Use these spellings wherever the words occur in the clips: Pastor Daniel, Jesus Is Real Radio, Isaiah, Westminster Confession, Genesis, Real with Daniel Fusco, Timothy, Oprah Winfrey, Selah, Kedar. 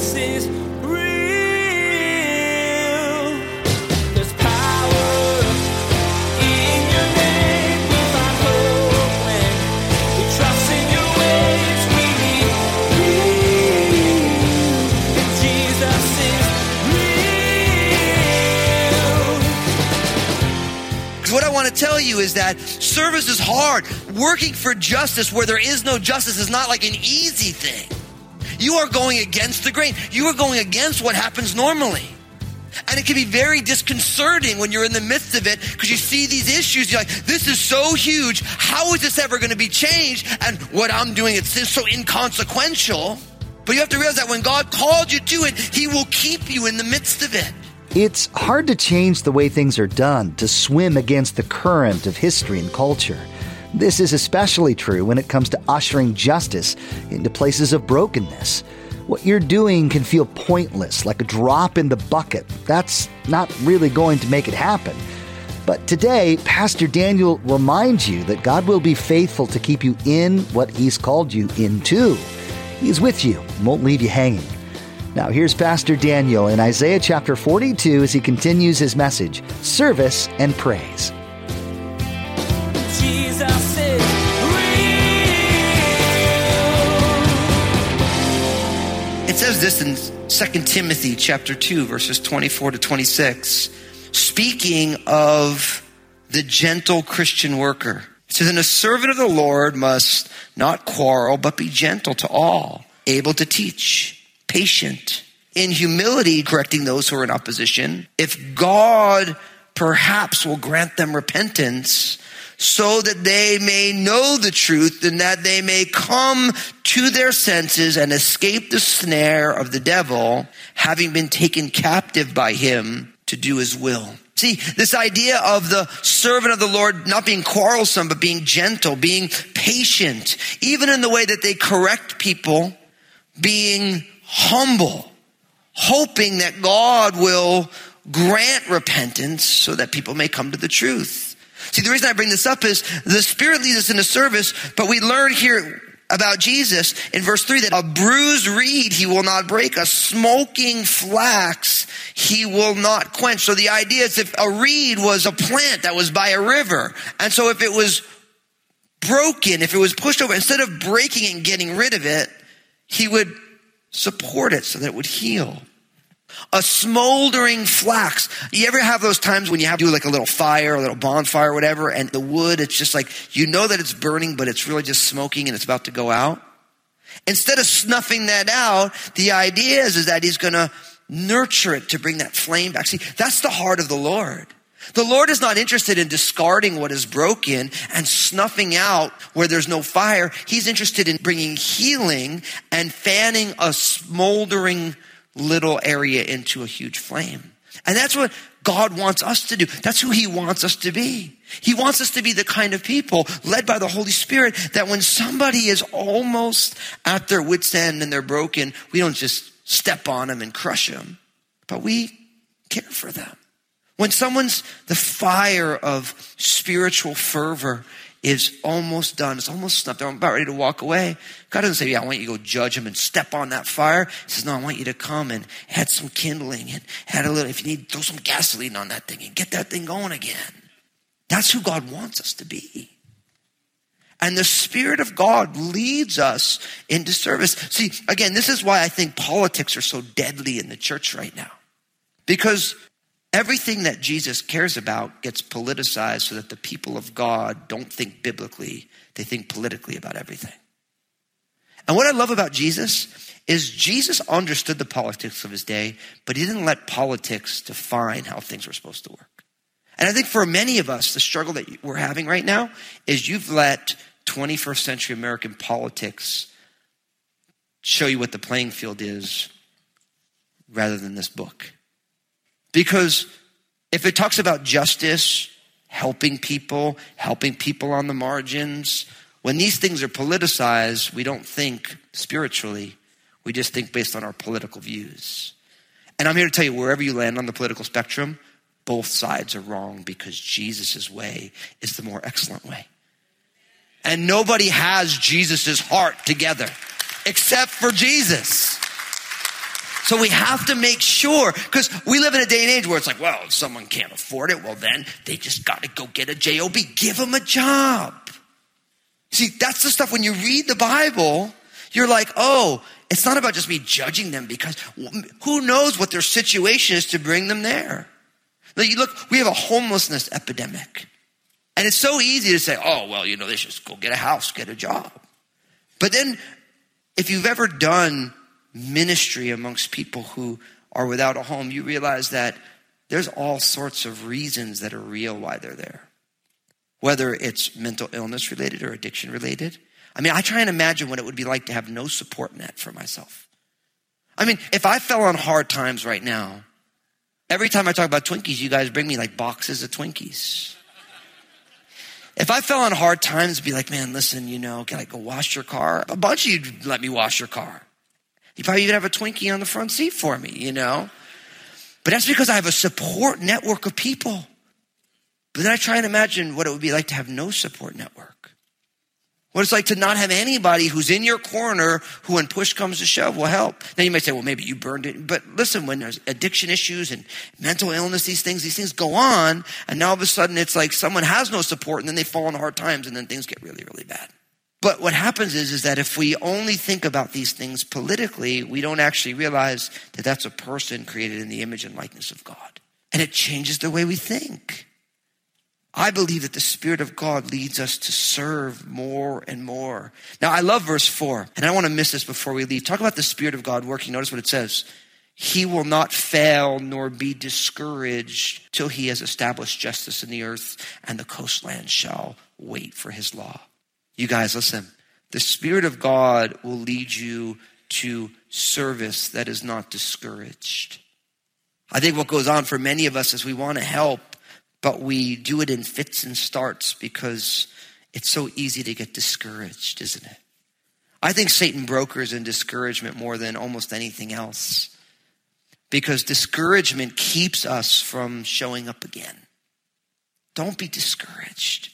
Jesus is real. There's power in your name. We find hope when we trust in your ways. We need real. And Jesus is real. What I want to tell you is that service is hard. Working for justice where there is no justice is not like an easy thing. You are going against the grain. You are going against what happens normally. And it can be very disconcerting when you're in the midst of it because you see these issues. You're like, this is so huge. How is this ever going to be changed? And what I'm doing, it's so inconsequential. But you have to realize that when God called you to it, he will keep you in the midst of it. It's hard to change the way things are done, to swim against the current of history and culture. This is especially true when it comes to ushering justice into places of brokenness. What you're doing can feel pointless, like a drop in the bucket. That's not really going to make it happen. But today, Pastor Daniel reminds you that God will be faithful to keep you in what he's called you into. He's with you and won't leave you hanging. Now here's Pastor Daniel in Isaiah chapter 42 as he continues his message, Service and Praise. Jesus is real. It says this in 2 Timothy chapter 2, verses 24 to 26. Speaking of the gentle Christian worker, it says, and a servant of the Lord must not quarrel, but be gentle to all, able to teach, patient, in humility, correcting those who are in opposition. If God perhaps will grant them repentance, so that they may know the truth and that they may come to their senses and escape the snare of the devil, having been taken captive by him to do his will. See, this idea of the servant of the Lord not being quarrelsome, but being gentle, being patient, even in the way that they correct people, being humble, hoping that God will grant repentance so that people may come to the truth. See, the reason I bring this up is the Spirit leads us into service, but we learn here about Jesus in verse 3 that a bruised reed he will not break, a smoking flax he will not quench. So the idea is if a reed was a plant that was by a river, and so if it was broken, if it was pushed over, instead of breaking it and getting rid of it, he would support it so that it would heal. A smoldering flax. You ever have those times when you have to do like a little fire, a little bonfire or whatever, and the wood, it's just like, you know that it's burning, but it's really just smoking and it's about to go out? Instead of snuffing that out, the idea is that he's going to nurture it to bring that flame back. See, that's the heart of the Lord. The Lord is not interested in discarding what is broken and snuffing out where there's no fire. He's interested in bringing healing and fanning a smoldering little area into a huge flame. And that's what God wants us to do. That's who he wants us to be. He wants us to be the kind of people led by the Holy Spirit that when somebody is almost at their wit's end and they're broken, we don't just step on them and crush them, but we care for them. When someone's the fire of spiritual fervor is almost done, it's almost snuffed out, I'm about ready to walk away, God doesn't say, yeah, I want you to go judge him and step on that fire. He says, no, I want you to come and add some kindling and add a little, if you need, throw some gasoline on that thing and get that thing going again. That's who God wants us to be. And the Spirit of God leads us into service. See, again, this is why I think politics are so deadly in the church right now. Because everything that Jesus cares about gets politicized so that the people of God don't think biblically, they think politically about everything. And what I love about Jesus is Jesus understood the politics of his day, but he didn't let politics define how things were supposed to work. And I think for many of us, the struggle that we're having right now is you've let 21st century American politics show you what the playing field is rather than this book. Because if it talks about justice, helping people on the margins, when these things are politicized, we don't think spiritually. We just think based on our political views. And I'm here to tell you, wherever you land on the political spectrum, both sides are wrong because Jesus' way is the more excellent way. And nobody has Jesus' heart together except for Jesus. So we have to make sure, because we live in a day and age where it's like, well, if someone can't afford it, well, then they just got to go get a job. Give them a job. See, that's the stuff when you read the Bible, you're like, oh, it's not about just me judging them, because who knows what their situation is to bring them there. Look, we have a homelessness epidemic. And it's so easy to say, oh, well, you know, they should just go get a house, get a job. But then if you've ever done ministry amongst people who are without a home, you realize that there's all sorts of reasons that are real why they're there. Whether it's mental illness related or addiction related. I mean, I try and imagine what it would be like to have no support net for myself. I mean, if I fell on hard times right now, every time I talk about Twinkies, you guys bring me like boxes of Twinkies. If I fell on hard times, be like, man, listen, you know, can I go wash your car? A bunch of you'd let me wash your car. You probably even have a Twinkie on the front seat for me, you know. But that's because I have a support network of people. But then I try and imagine what it would be like to have no support network. What it's like to not have anybody who's in your corner who, when push comes to shove, will help. Now you might say, well, maybe you burned it. But listen, when there's addiction issues and mental illness, these things go on. And now all of a sudden it's like someone has no support and then they fall in hard times and then things get really, really bad. But what happens is that if we only think about these things politically, we don't actually realize that that's a person created in the image and likeness of God. And it changes the way we think. I believe that the Spirit of God leads us to serve more and more. Now, I love verse 4, and I don't want to miss this before we leave. Talk about the Spirit of God working. Notice what it says. He will not fail nor be discouraged till he has established justice in the earth, and the coastland shall wait for his law. You guys, listen. The Spirit of God will lead you to service that is not discouraged. I think what goes on for many of us is we want to help, but we do it in fits and starts because it's so easy to get discouraged, isn't it? I think Satan brokers in discouragement more than almost anything else, because discouragement keeps us from showing up again. Don't be discouraged,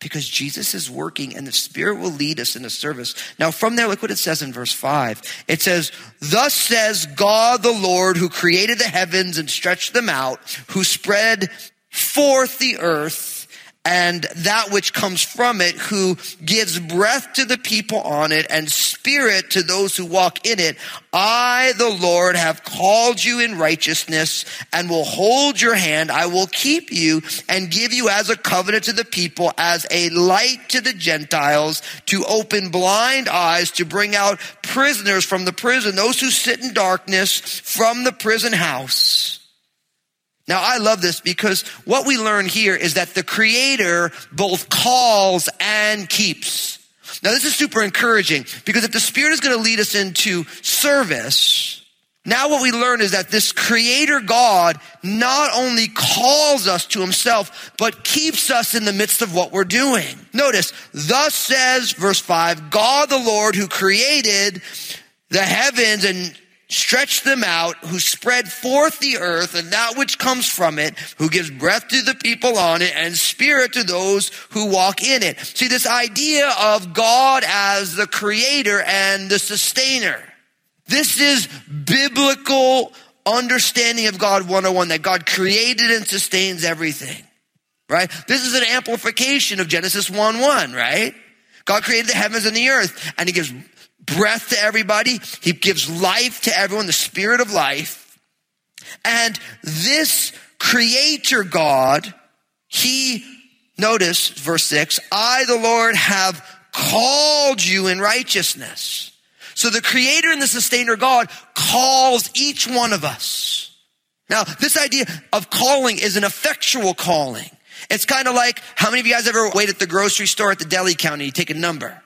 because Jesus is working and the Spirit will lead us into service. Now from there, look what it says in verse 5. It says, thus says God the Lord, who created the heavens and stretched them out, who spread forth the earth and that which comes from it, who gives breath to the people on it and spirit to those who walk in it. I, the Lord, have called you in righteousness and will hold your hand. I will keep you and give you as a covenant to the people, as a light to the Gentiles, to open blind eyes, to bring out prisoners from the prison, those who sit in darkness from the prison house. Now, I love this, because what we learn here is that the Creator both calls and keeps. Now, this is super encouraging, because if the Spirit is going to lead us into service, now what we learn is that this Creator God not only calls us to Himself, but keeps us in the midst of what we're doing. Notice, thus says, verse 5, God the Lord, who created the heavens and stretched them out, who spread forth the earth and that which comes from it, who gives breath to the people on it and spirit to those who walk in it. See, this idea of God as the creator and the sustainer. This is biblical understanding of God 101, that God created and sustains everything, right? This is an amplification of Genesis 1:1, right? God created the heavens and the earth, and He gives breath to everybody. He gives life to everyone, the spirit of life. And this creator God, He, notice verse 6, I, the Lord, have called you in righteousness. So the creator and the sustainer God calls each one of us. Now, this idea of calling is an effectual calling. It's kind of like, how many of you guys ever wait at the grocery store, at the deli counter, you take a number?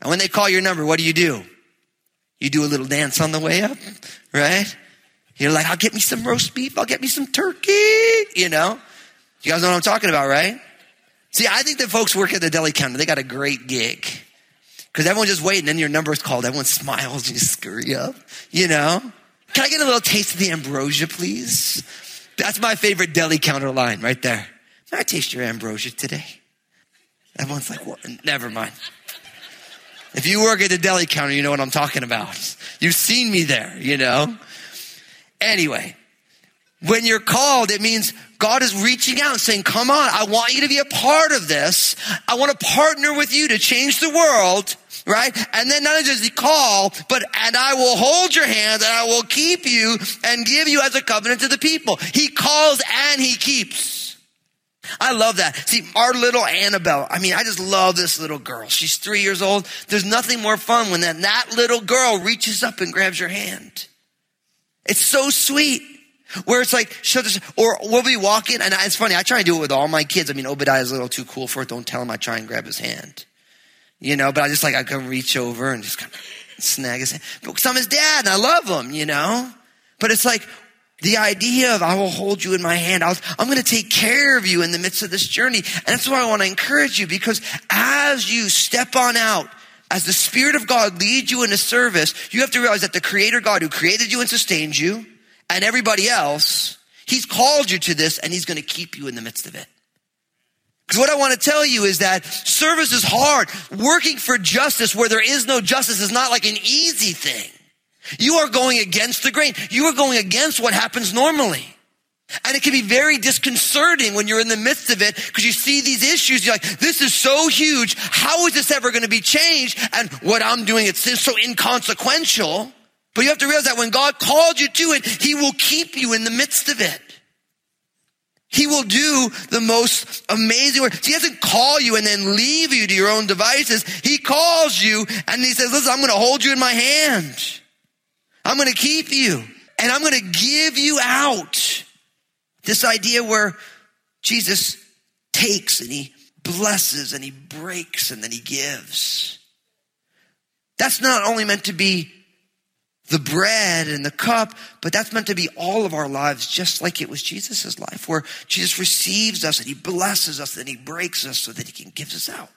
And when they call your number, what do? You do a little dance on the way up, right? You're like, I'll get me some roast beef. I'll get me some turkey, you know. You guys know what I'm talking about, right? See, I think that folks work at the deli counter, they got a great gig, because everyone's just waiting and your number is called. Everyone smiles, you scurry up, you know. Can I get a little taste of the ambrosia, please? That's my favorite deli counter line right there. Can I taste your ambrosia today? Everyone's like, well, never mind. If you work at the deli counter, you know what I'm talking about. You've seen me there, you know. Anyway, when you're called, it means God is reaching out and saying, come on, I want you to be a part of this. I want to partner with you to change the world, right? And then not only just the call, but, and I will hold your hand and I will keep you and give you as a covenant to the people. He calls and he keeps. I love that. See, our little Annabelle, I mean, I just love this little girl. She's 3 years old. There's nothing more fun when that little girl reaches up and grabs your hand. It's so sweet. Where it's like, or we'll be walking, and it's funny, I try and do it with all my kids. I mean, Obadiah's a little too cool for it. Don't tell him I try and grab his hand. You know, but I can reach over and just kind of snag his hand. Because I'm his dad and I love him, you know. But it's like the idea of I will hold you in my hand. I'm going to take care of you in the midst of this journey. And that's why I want to encourage you, because as you step on out, as the Spirit of God leads you into service, you have to realize that the Creator God who created you and sustained you, and everybody else, He's called you to this and He's going to keep you in the midst of it. Because what I want to tell you is that service is hard. Working for justice where there is no justice is not like an easy thing. You are going against the grain. You are going against what happens normally. And it can be very disconcerting when you're in the midst of it, because you see these issues. You're like, this is so huge. How is this ever going to be changed? And what I'm doing, it's so inconsequential. But you have to realize that when God called you to it, He will keep you in the midst of it. He will do the most amazing work. He doesn't call you and then leave you to your own devices. He calls you and He says, listen, I'm going to hold you in my hand. I'm going to keep you and I'm going to give you out. This idea where Jesus takes and He blesses and He breaks and then He gives. That's not only meant to be the bread and the cup, but that's meant to be all of our lives, just like it was Jesus' life, where Jesus receives us and He blesses us and He breaks us so that He can give us out.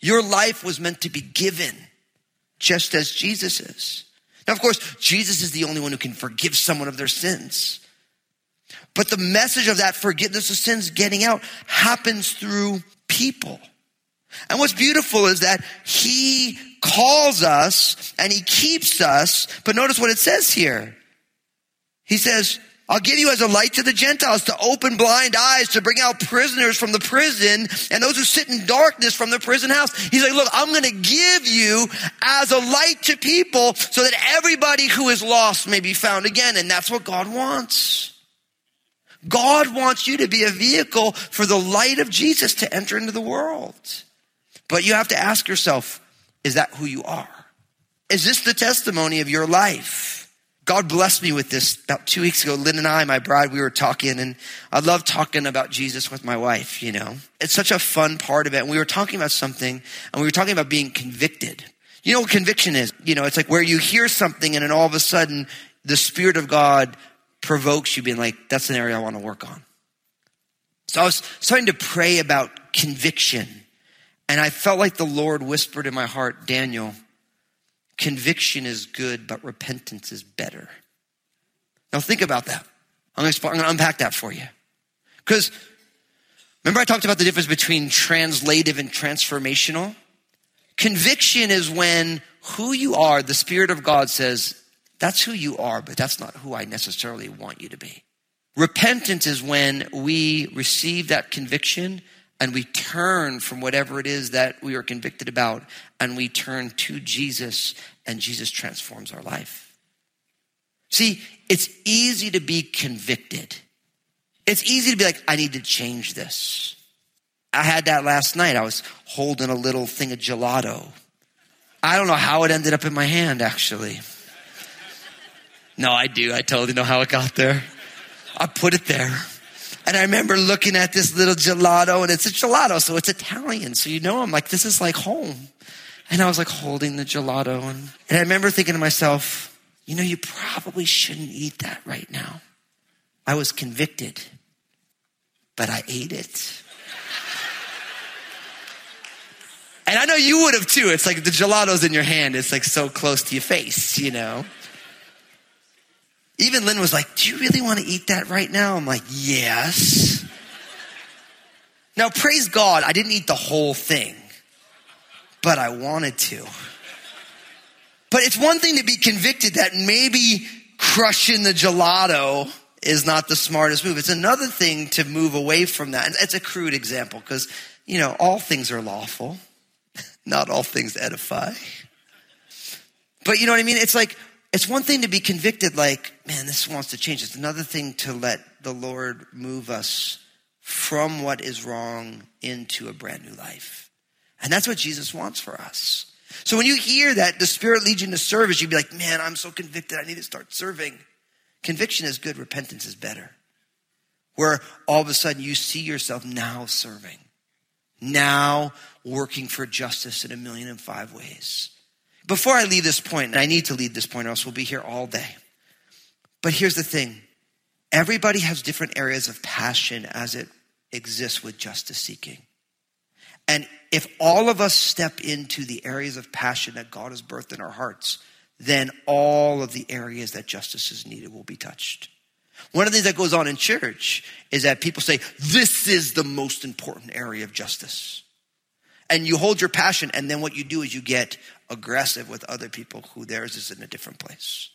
Your life was meant to be given, just as Jesus is. Now, of course, Jesus is the only one who can forgive someone of their sins. But the message of that forgiveness of sins getting out happens through people. And what's beautiful is that He calls us and He keeps us. But notice what it says here. He says, I'll give you as a light to the Gentiles, to open blind eyes, to bring out prisoners from the prison and those who sit in darkness from the prison house. He's like, look, I'm going to give you as a light to people so that everybody who is lost may be found again. And that's what God wants. God wants you to be a vehicle for the light of Jesus to enter into the world. But you have to ask yourself, is that who you are? Is this the testimony of your life? God blessed me with this about 2 weeks ago. Lynn and I, my bride, we were talking, and I love talking about Jesus with my wife, you know. It's such a fun part of it. And we were talking about something, and we were talking about being convicted. You know what conviction is? You know, it's like where you hear something, and then all of a sudden, the Spirit of God provokes you being like, that's an area I want to work on. So I was starting to pray about conviction. And I felt like the Lord whispered in my heart, Daniel, conviction is good, but repentance is better. Now think about that. I'm going to unpack that for you. Because remember I talked about the difference between translative and transformational? Conviction is when who you are, the Spirit of God says, that's who you are, but that's not who I necessarily want you to be. Repentance is when we receive that conviction and we turn from whatever it is that we are convicted about, and we turn to Jesus, and Jesus transforms our life. See, it's easy to be convicted. It's easy to be like, I need to change this. I had that last night. I was holding a little thing of gelato. I don't know how it ended up in my hand, actually. No, I do. I totally know how it got there. I put it there. And I remember looking at this little gelato, and it's a gelato, so it's Italian. So you know, I'm like, this is like home. And I was like holding the gelato. And I remember thinking to myself, you know, you probably shouldn't eat that right now. I was convicted, but I ate it. And I know you would have too. It's like the gelato's in your hand. It's like so close to your face, you know. Even Lynn was like, do you really want to eat that right now? I'm like, yes. Now, praise God, I didn't eat the whole thing. but I wanted to. But it's one thing to be convicted that maybe crushing the gelato is not the smartest move. It's another thing to move away from that. And that's a crude example because, you know, all things are lawful. Not all things edify. But you know what I mean? It's like, it's one thing to be convicted like, man, this wants to change. It's another thing to let the Lord move us from what is wrong into a brand new life. And that's what Jesus wants for us. So when you hear that the Spirit leads you into service, you'd be like, man, I'm so convicted. I need to start serving. Conviction is good. Repentance is better. Where all of a sudden you see yourself now serving, now working for justice in 1,005,000 ways. Before I leave this point, and I need to leave this point or else we'll be here all day. But here's the thing. Everybody has different areas of passion as it exists with justice seeking. And if all of us step into the areas of passion that God has birthed in our hearts, then all of the areas that justice is needed will be touched. One of the things that goes on in church is that people say, this is the most important area of justice. And you hold your passion, and then what you do is you get aggressive with other people who theirs is in a different place.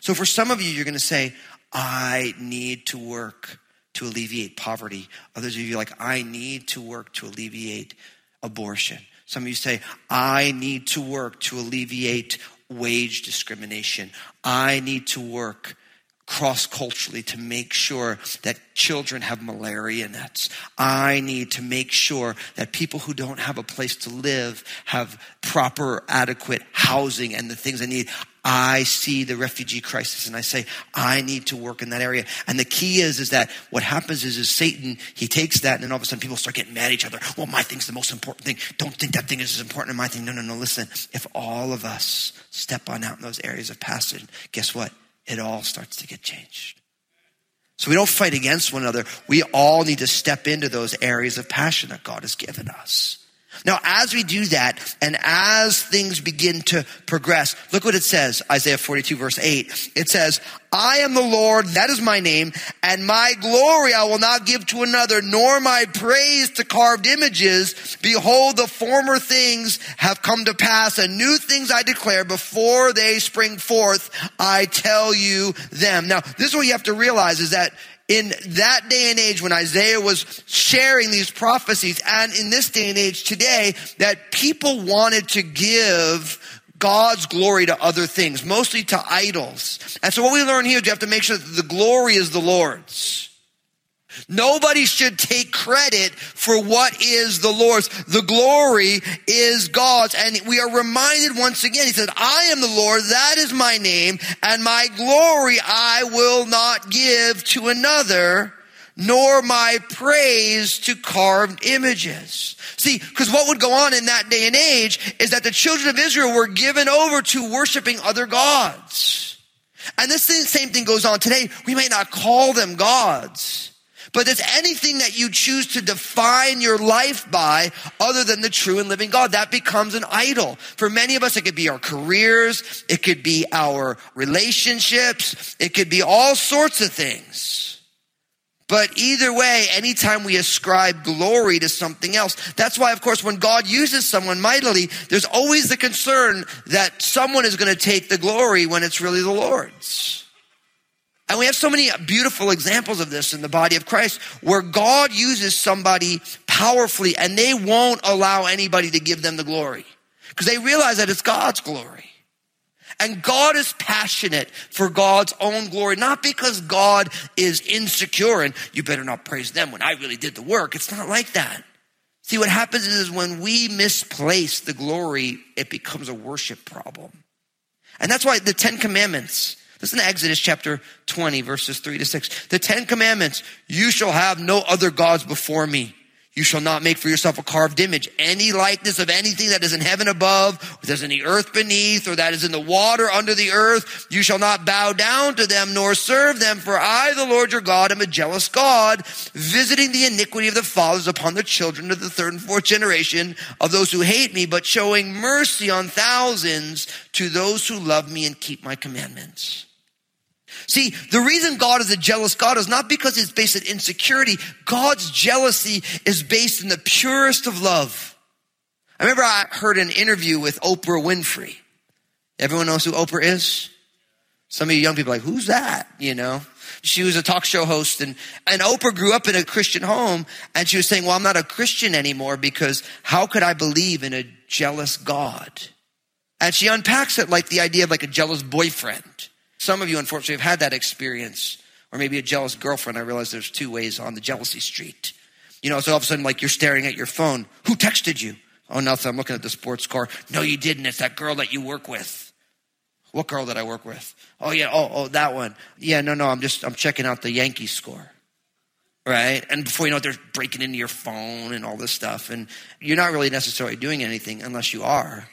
So for some of you, you're going to say, I need to work to alleviate poverty. Others of you are like, I need to work to alleviate abortion. Some of you say, I need to work to alleviate wage discrimination. I need to work cross-culturally to make sure that children have malaria nets. I need to make sure that people who don't have a place to live have proper, adequate housing and the things they need. I see the refugee crisis and I say, I need to work in that area. And the key is that what happens is Satan, he takes that and then all of a sudden people start getting mad at each other. Well, my thing's the most important thing. Don't think that thing is as important as my thing. No, listen. If all of us step on out in those areas of passion, guess what? It all starts to get changed. So we don't fight against one another. We all need to step into those areas of passion that God has given us. Now, as we do that, and as things begin to progress, look what it says, Isaiah 42, verse 8. It says, I am the Lord, that is my name, and my glory I will not give to another, nor my praise to carved images. Behold, the former things have come to pass, and new things I declare before they spring forth, I tell you them. Now, this is what you have to realize is that in that day and age when Isaiah was sharing these prophecies, and in this day and age today, that people wanted to give God's glory to other things, mostly to idols. And so what we learn here is you have to make sure that the glory is the Lord's. Nobody should take credit for what is the Lord's. The glory is God's. And we are reminded once again, he said, I am the Lord, that is my name, and my glory I will not give to another, nor my praise to carved images. See, because what would go on in that day and age is that the children of Israel were given over to worshiping other gods. And this same thing goes on today. We may not call them gods, but it's anything that you choose to define your life by other than the true and living God. That becomes an idol. For many of us, it could be our careers. It could be our relationships. It could be all sorts of things. But either way, anytime we ascribe glory to something else, that's why, of course, when God uses someone mightily, there's always the concern that someone is going to take the glory when it's really the Lord's. And we have so many beautiful examples of this in the body of Christ where God uses somebody powerfully and they won't allow anybody to give them the glory because they realize that it's God's glory. And God is passionate for God's own glory, not because God is insecure and you better not praise them when I really did the work. It's not like that. See, what happens is when we misplace the glory, it becomes a worship problem. And that's why the 10 commandments. Listen to Exodus chapter 20, verses 3-6. The 10 commandments, you shall have no other gods before me. You shall not make for yourself a carved image, any likeness of anything that is in heaven above, or that is in the earth beneath, or that is in the water under the earth. You shall not bow down to them, nor serve them. For I, the Lord your God, am a jealous God, visiting the iniquity of the fathers upon the children of the 3rd and 4th generation of those who hate me, but showing mercy on thousands to those who love me and keep my commandments. See, the reason God is a jealous God is not because it's based on insecurity. God's jealousy is based in the purest of love. I remember I heard an interview with Oprah Winfrey. Everyone knows who Oprah is? Some of you young people are like, who's that? You know, she was a talk show host, and Oprah grew up in a Christian home, and she was saying, well, I'm not a Christian anymore because how could I believe in a jealous God? And she unpacks it like the idea of like a jealous boyfriend. Some of you, unfortunately, have had that experience, or maybe a jealous girlfriend. I realize there's two ways on the jealousy street. You know, so all of a sudden, like, you're staring at your phone. Who texted you? Oh, nothing. I'm looking at the sports car. No, you didn't. It's that girl that you work with. What girl did I work with? Oh, yeah. Oh, that one. Yeah, no. I'm checking out the Yankees score, right? And before you know it, they're breaking into your phone and all this stuff. And you're not really necessarily doing anything unless you are,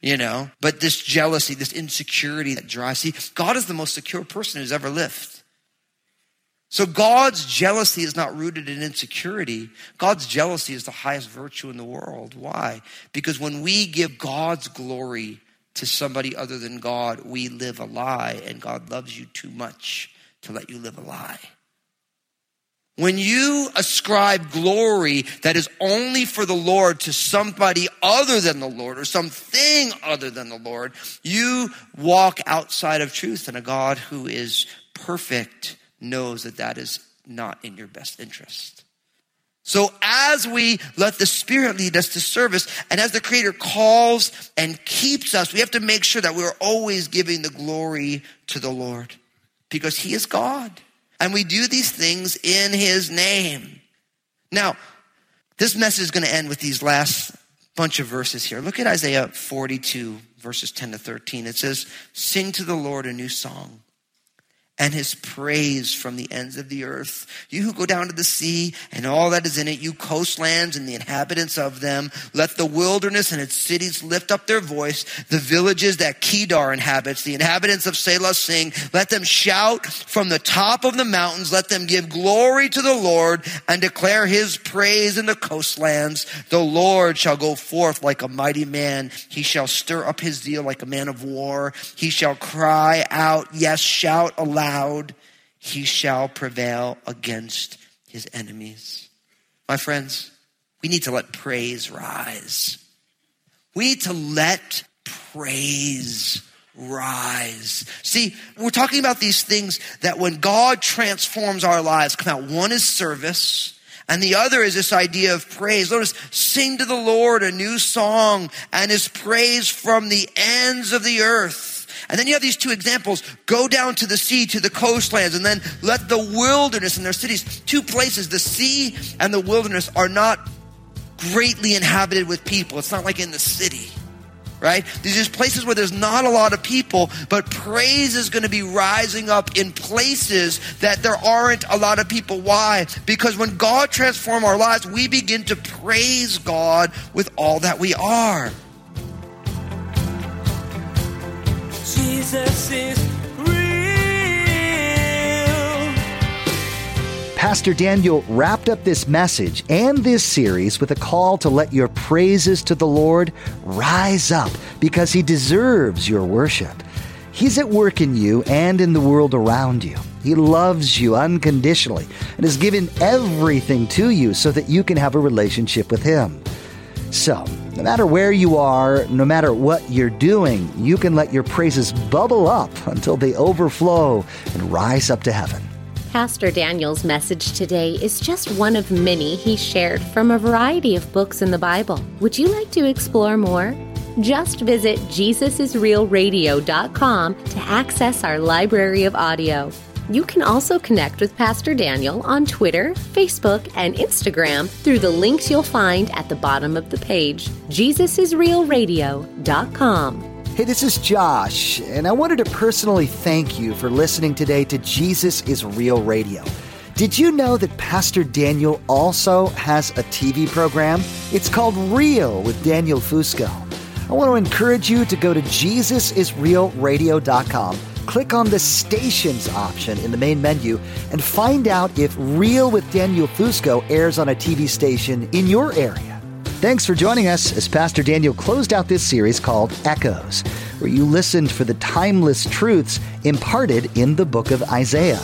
you know? But this jealousy, this insecurity that drives. See, God is the most secure person who's ever lived. So God's jealousy is not rooted in insecurity. God's jealousy is the highest virtue in the world. Why? Because when we give God's glory to somebody other than God, we live a lie, and God loves you too much to let you live a lie. When you ascribe glory that is only for the Lord to somebody other than the Lord or something other than the Lord, you walk outside of truth, and a God who is perfect knows that that is not in your best interest. So as we let the Spirit lead us to service, and as the Creator calls and keeps us, we have to make sure that we're always giving the glory to the Lord, because He is God, and we do these things in His name. Now, this message is going to end with these last bunch of verses here. Look at Isaiah 42, verses 10 to 13. It says, "Sing to the Lord a new song, and His praise from the ends of the earth. You who go down to the sea and all that is in it, you coastlands and the inhabitants of them. Let the wilderness and its cities lift up their voice. The villages that Kedar inhabits, the inhabitants of Selah sing. Let them shout from the top of the mountains. Let them give glory to the Lord and declare His praise in the coastlands. The Lord shall go forth like a mighty man. He shall stir up His zeal like a man of war. He shall cry out, yes, shout aloud. He shall prevail against His enemies." My friends, we need to let praise rise. We need to let praise rise. See, we're talking about these things that when God transforms our lives, come out. One is service, and the other is this idea of praise. Notice, sing to the Lord a new song and His praise from the ends of the earth. And then you have these two examples. Go down to the sea, to the coastlands, and then let the wilderness and their cities. Two places, the sea and the wilderness, are not greatly inhabited with people. It's not like in the city, right? These are just places where there's not a lot of people, but praise is going to be rising up in places that there aren't a lot of people. Why? Because when God transforms our lives, we begin to praise God with all that we are. Jesus is real. Pastor Daniel wrapped up this message and this series with a call to let your praises to the Lord rise up, because He deserves your worship. He's at work in you and in the world around you. He loves you unconditionally and has given everything to you so that you can have a relationship with Him. So, no matter where you are, no matter what you're doing, you can let your praises bubble up until they overflow and rise up to heaven. Pastor Daniel's message today is just one of many he shared from a variety of books in the Bible. Would you like to explore more? Just visit JesusIsRealRadio.com to access our library of audio. You can also connect with Pastor Daniel on Twitter, Facebook, and Instagram through the links you'll find at the bottom of the page, JesusIsRealRadio.com. Hey, this is Josh, and I wanted to personally thank you for listening today to Jesus is Real Radio. Did you know that Pastor Daniel also has a TV program? It's called Real with Daniel Fusco. I want to encourage you to go to JesusIsRealRadio.com. Click on the stations option in the main menu and find out if Real with Daniel Fusco airs on a TV station in your area. Thanks for joining us as Pastor Daniel closed out this series called Echoes, where you listened for the timeless truths imparted in the book of Isaiah.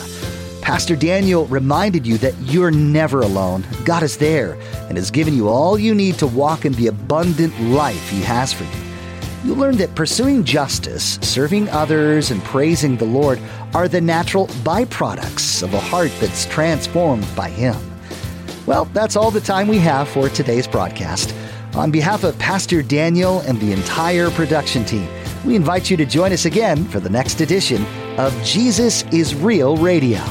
Pastor Daniel reminded you that you're never alone. God is there and has given you all you need to walk in the abundant life He has for you. You learn that pursuing justice, serving others, and praising the Lord are the natural byproducts of a heart that's transformed by Him. Well, that's all the time we have for today's broadcast. On behalf of Pastor Daniel and the entire production team, we invite you to join us again for the next edition of Jesus Is Real Radio.